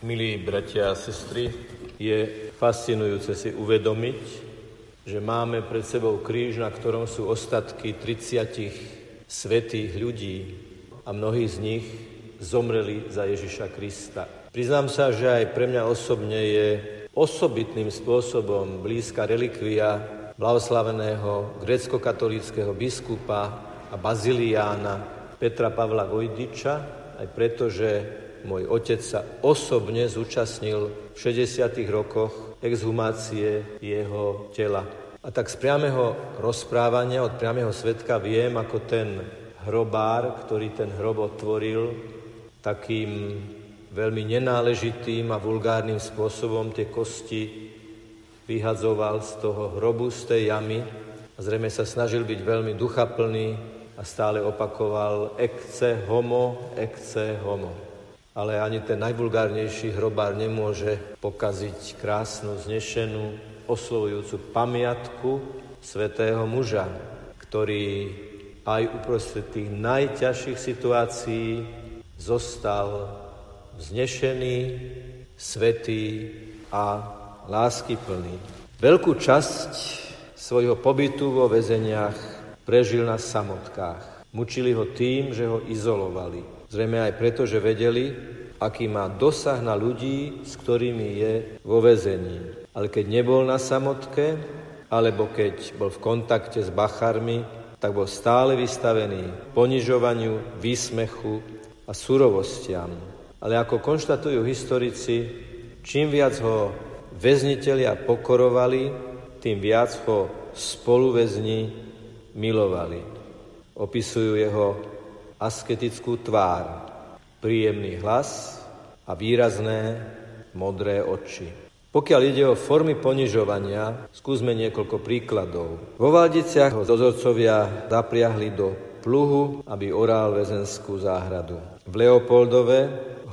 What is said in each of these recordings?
Milí bratia a sestry, je fascinujúce si uvedomiť, že máme pred sebou kríž, na ktorom sú ostatky 30 svätých ľudí a mnohí z nich zomreli za Ježiša Krista. Priznám sa, že aj pre mňa osobne je osobitným spôsobom blízka relikvia blahoslaveného gréckokatolíckeho biskupa a baziliána Petra Pavla Vojdiča, aj preto, že môj otec sa osobne zúčastnil v 60. rokoch exhumácie jeho tela. A tak z priameho rozprávania, od priameho svedka viem, ako ten hrobár, ktorý ten hrob otvoril, takým veľmi nenáležitým a vulgárnym spôsobom tie kosti vyhadzoval z toho hrobu, z tej jamy. A zrejme sa snažil byť veľmi duchaplný a stále opakoval ecce homo, ecce homo. Ale ani ten najvulgárnejší hrobár nemôže pokaziť krásnu, znešenú, oslovujúcu pamiatku svätého muža, ktorý aj uprostred tých najťažších situácií zostal vznešený, svätý a láskyplný. Veľkú časť svojho pobytu vo väzeniach prežil na samotkách. Mučili ho tým, že ho izolovali. Zrejme aj preto, že vedeli, aký má dosah na ľudí, s ktorými je vo väzení. Ale keď nebol na samotke, alebo keď bol v kontakte s bachármi, tak bol stále vystavený ponižovaniu, výsmechu a surovostiam. Ale ako konštatujú historici, čím viac ho väznitelia pokorovali, tým viac ho spoluväzni milovali. Opisujú jeho asketickú tvár, príjemný hlas a výrazné modré oči. Pokiaľ ide o formy ponižovania, skúsme niekoľko príkladov. Vo Valdiciach ho dozorcovia zapriahli do pluhu, aby orál väzenskú záhradu. V Leopoldove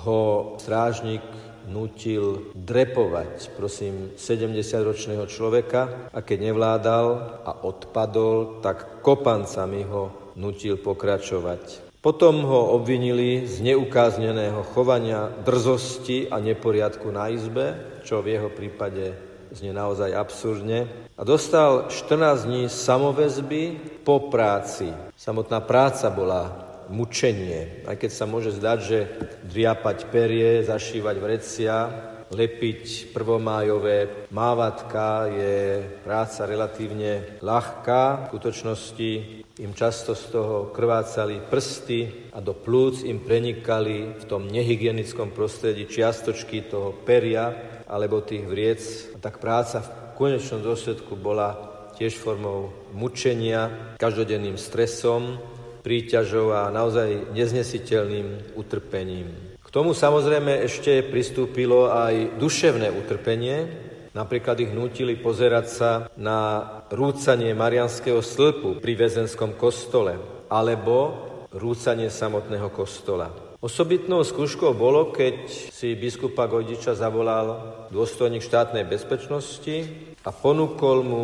ho strážnik nutil drepovať, prosím, 70-ročného človeka, a keď nevládal a odpadol, tak kopancami ho nutil pokračovať. Potom ho obvinili z neukázneného chovania, drzosti a neporiadku na izbe, čo v jeho prípade znie naozaj absurdne. A dostal 14 dní samoväzby po práci. Samotná práca bola mučenie. Aj keď sa môže zdať, že driapať perie, zašívať vrecia, lepiť prvomájové mávatka je práca relatívne ľahká. V skutočnosti im často z toho krvácali prsty a do plúc im prenikali v tom nehygienickom prostredí čiastočky toho peria alebo tých vriec. A tak práca v konečnom dôsledku bola tiež formou mučenia, každodenným stresom, príťažou a naozaj neznesiteľným utrpením. K tomu samozrejme ešte pristúpilo aj duševné utrpenie. Napríklad ich nútili pozerať sa na rúcanie mariánskeho stĺpu pri väzenskom kostole alebo rúcanie samotného kostola. Osobitnou skúškou bolo, keď si biskupa Gojdiča zavolal dôstojník štátnej bezpečnosti a ponúkol mu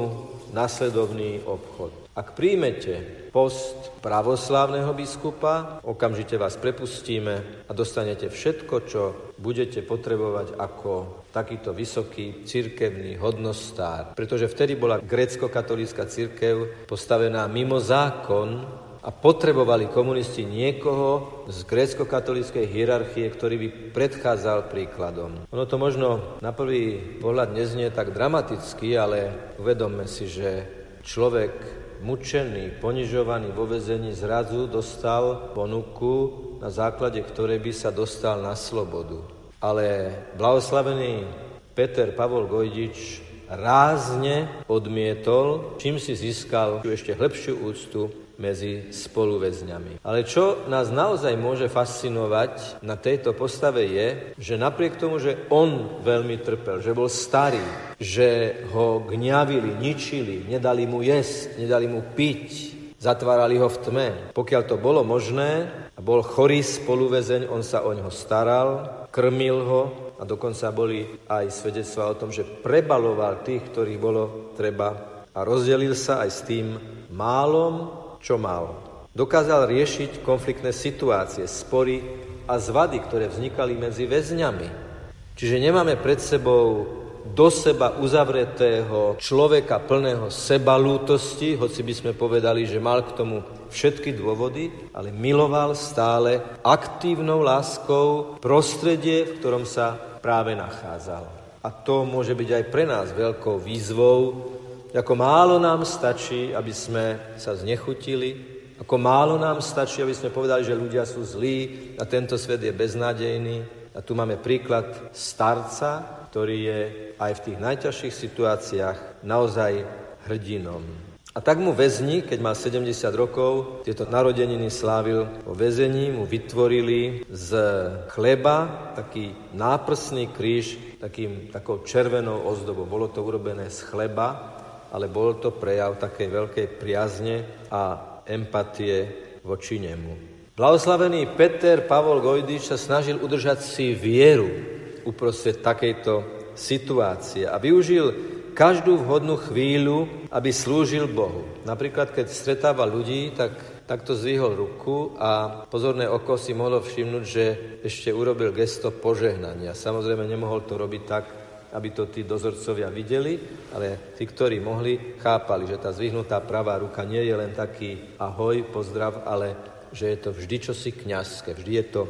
nasledovný obchod. Ak príjmete post pravoslávneho biskupa, okamžite vás prepustíme a dostanete všetko, čo budete potrebovať ako takýto vysoký cirkevný hodnostár. Pretože vtedy bola grécko-katolícka cirkev postavená mimo zákon a potrebovali komunisti niekoho z grécko-katolíckej hierarchie, ktorý by predchádzal príkladom. Ono to možno na prvý pohľad neznie tak dramaticky, ale uvedomme si, že človek mučený, ponižovaný vo väzení zrazu dostal ponuku, na základe ktorej by sa dostal na slobodu. Ale blahoslavený Peter Pavol Gojdič rázne odmietol, čím si získal ešte hlbšiu úctu medzi spoluväzňami. Ale čo nás naozaj môže fascinovať na tejto postave je, že napriek tomu, že on veľmi trpel, že bol starý, že ho gňavili, ničili, nedali mu jesť, nedali mu piť, zatvárali ho v tme. Pokiaľ to bolo možné a bol chorý spoluväzeň, on sa o neho staral, krmil ho a dokonca boli aj svedectvá o tom, že prebaloval tých, ktorých bolo treba a rozdelil sa aj s tým málom, čo mal. Dokázal riešiť konfliktné situácie, spory a zvady, ktoré vznikali medzi väzňami. Čiže nemáme pred sebou do seba uzavretého človeka plného sebalútosti, hoci by sme povedali, že mal k tomu všetky dôvody, ale miloval stále aktívnou láskou prostredie, v ktorom sa práve nachádzal. A to môže byť aj pre nás veľkou výzvou, ako málo nám stačí, aby sme sa znechutili, ako málo nám stačí, aby sme povedali, že ľudia sú zlí a tento svet je beznádejný. A tu máme príklad starca, ktorý je aj v tých najťažších situáciách naozaj hrdinom. A tak mu väzni, keď mal 70 rokov, tieto narodeniny slávil vo väzení, mu vytvorili z chleba taký náprsný kríž takou červenou ozdobou. Bolo to urobené z chleba, ale bol to prejav takej veľkej priazne a empatie voči nemu. Blahoslavený Peter Pavol Gojdič sa snažil udržať si vieru uprostred takejto situácie a využil každú vhodnú chvíľu, aby slúžil Bohu. Napríklad, keď stretáva ľudí, takto zdvihol ruku a pozorné oko si mohlo všimnúť, že ešte urobil gesto požehnania. Samozrejme, nemohol to robiť tak, aby to tí dozorcovia videli, ale tí, ktorí mohli, chápali, že tá zvihnutá pravá ruka nie je len taký ahoj, pozdrav, ale že je to vždy čosi kňazské, vždy je to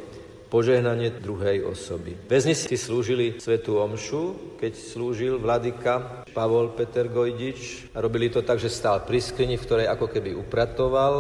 požehnanie druhej osoby. Väzni si slúžili svätú omšu, keď slúžil vladyka Pavol Peter Gojdič. A robili to tak, že stál pri skrini, v ktorej ako keby upratoval.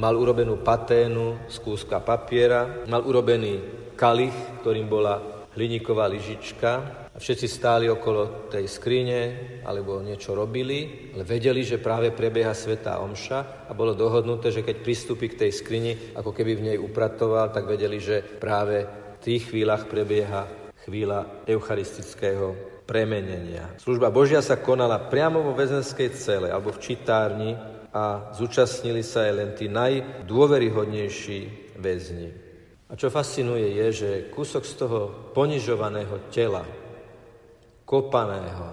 Mal urobenú paténu z kúska papiera, mal urobený kalich, ktorým bola hliníková lyžička. A všetci stáli okolo tej skrine, alebo niečo robili, ale vedeli, že práve prebieha svätá omša a bolo dohodnuté, že keď pristúpi k tej skrini, ako keby v nej upratoval, tak vedeli, že práve v tých chvíľach prebieha chvíľa eucharistického premenenia. Služba Božia sa konala priamo vo väzenskej cele alebo v čitárni a zúčastnili sa aj len tí najdôveryhodnejší väzni. A čo fascinuje je, že kúsok z toho ponižovaného tela, kopaného,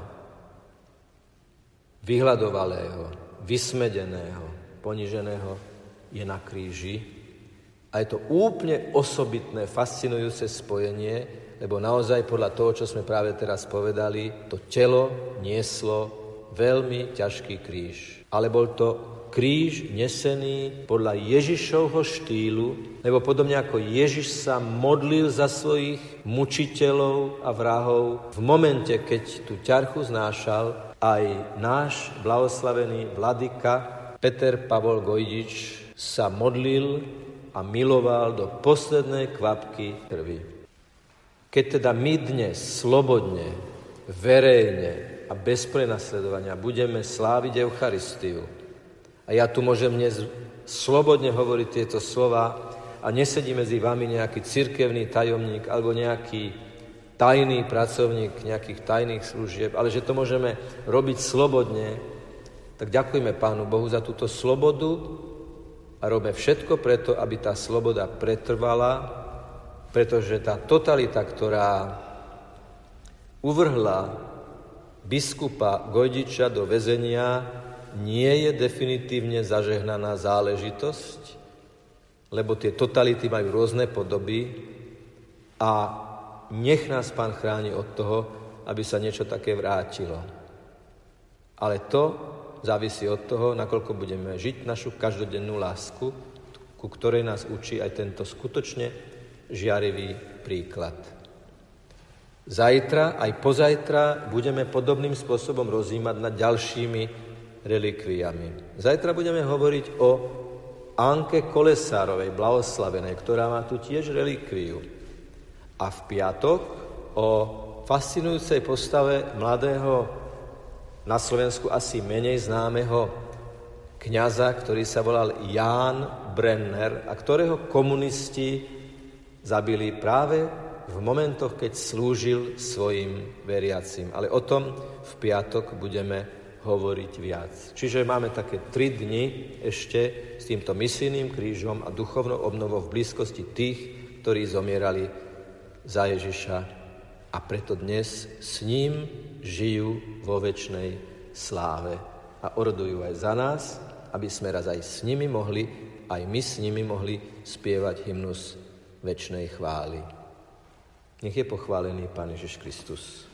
vyhladovalého, vysmedeného, poniženého je na kríži. A je to úplne osobitné, fascinujúce spojenie, lebo naozaj podľa toho, čo sme práve teraz povedali, to telo nieslo veľmi ťažký kríž. Ale bol to kríž nesený podľa Ježišovho štýlu, lebo podobne ako Ježiš sa modlil za svojich mučiteľov a vrahov, v momente, keď tú ťarchu znášal, aj náš blahoslavený vladyka Peter Pavol Gojdič sa modlil a miloval do poslednej kvapky krvi. Keď teda my dnes slobodne, verejne a bez prenasledovania budeme sláviť Eucharistiu, a ja tu môžem dnes slobodne hovoriť tieto slova a nesedí medzi vami nejaký cirkevný tajomník alebo nejaký tajný pracovník nejakých tajných služieb, ale že to môžeme robiť slobodne, tak ďakujeme Pánu Bohu za túto slobodu a robíme všetko preto, aby tá sloboda pretrvala, pretože tá totalita, ktorá uvrhla biskupa Gojdiča do väzenia, nie je definitívne zažehnaná záležitosť, lebo tie totality majú rôzne podoby a nech nás Pán chráni od toho, aby sa niečo také vrátilo. Ale to závisí od toho, nakoľko budeme žiť našu každodennú lásku, ku ktorej nás učí aj tento skutočne žiarivý príklad. Zajtra aj pozajtra budeme podobným spôsobom rozjímať nad ďalšími relikviami. Zajtra budeme hovoriť o Anke Kolesárovej, blahoslavenej, ktorá má tu tiež relikviu. A v piatok o fascinujúcej postave mladého, na Slovensku asi menej známeho kňaza, ktorý sa volal Ján Brenner a ktorého komunisti zabili práve v momentoch, keď slúžil svojim veriacim. Ale o tom v piatok budeme hovoriť viac. Čiže máme také 3 dni ešte s týmto misijným krížom a duchovnou obnovou v blízkosti tých, ktorí zomierali za Ježiša a preto dnes s ním žijú vo večnej sláve a orodujú aj za nás, aby sme raz aj s nimi mohli, aj my s nimi mohli spievať hymnus večnej chvály. Nech je pochválený Pán Ježiš Kristus.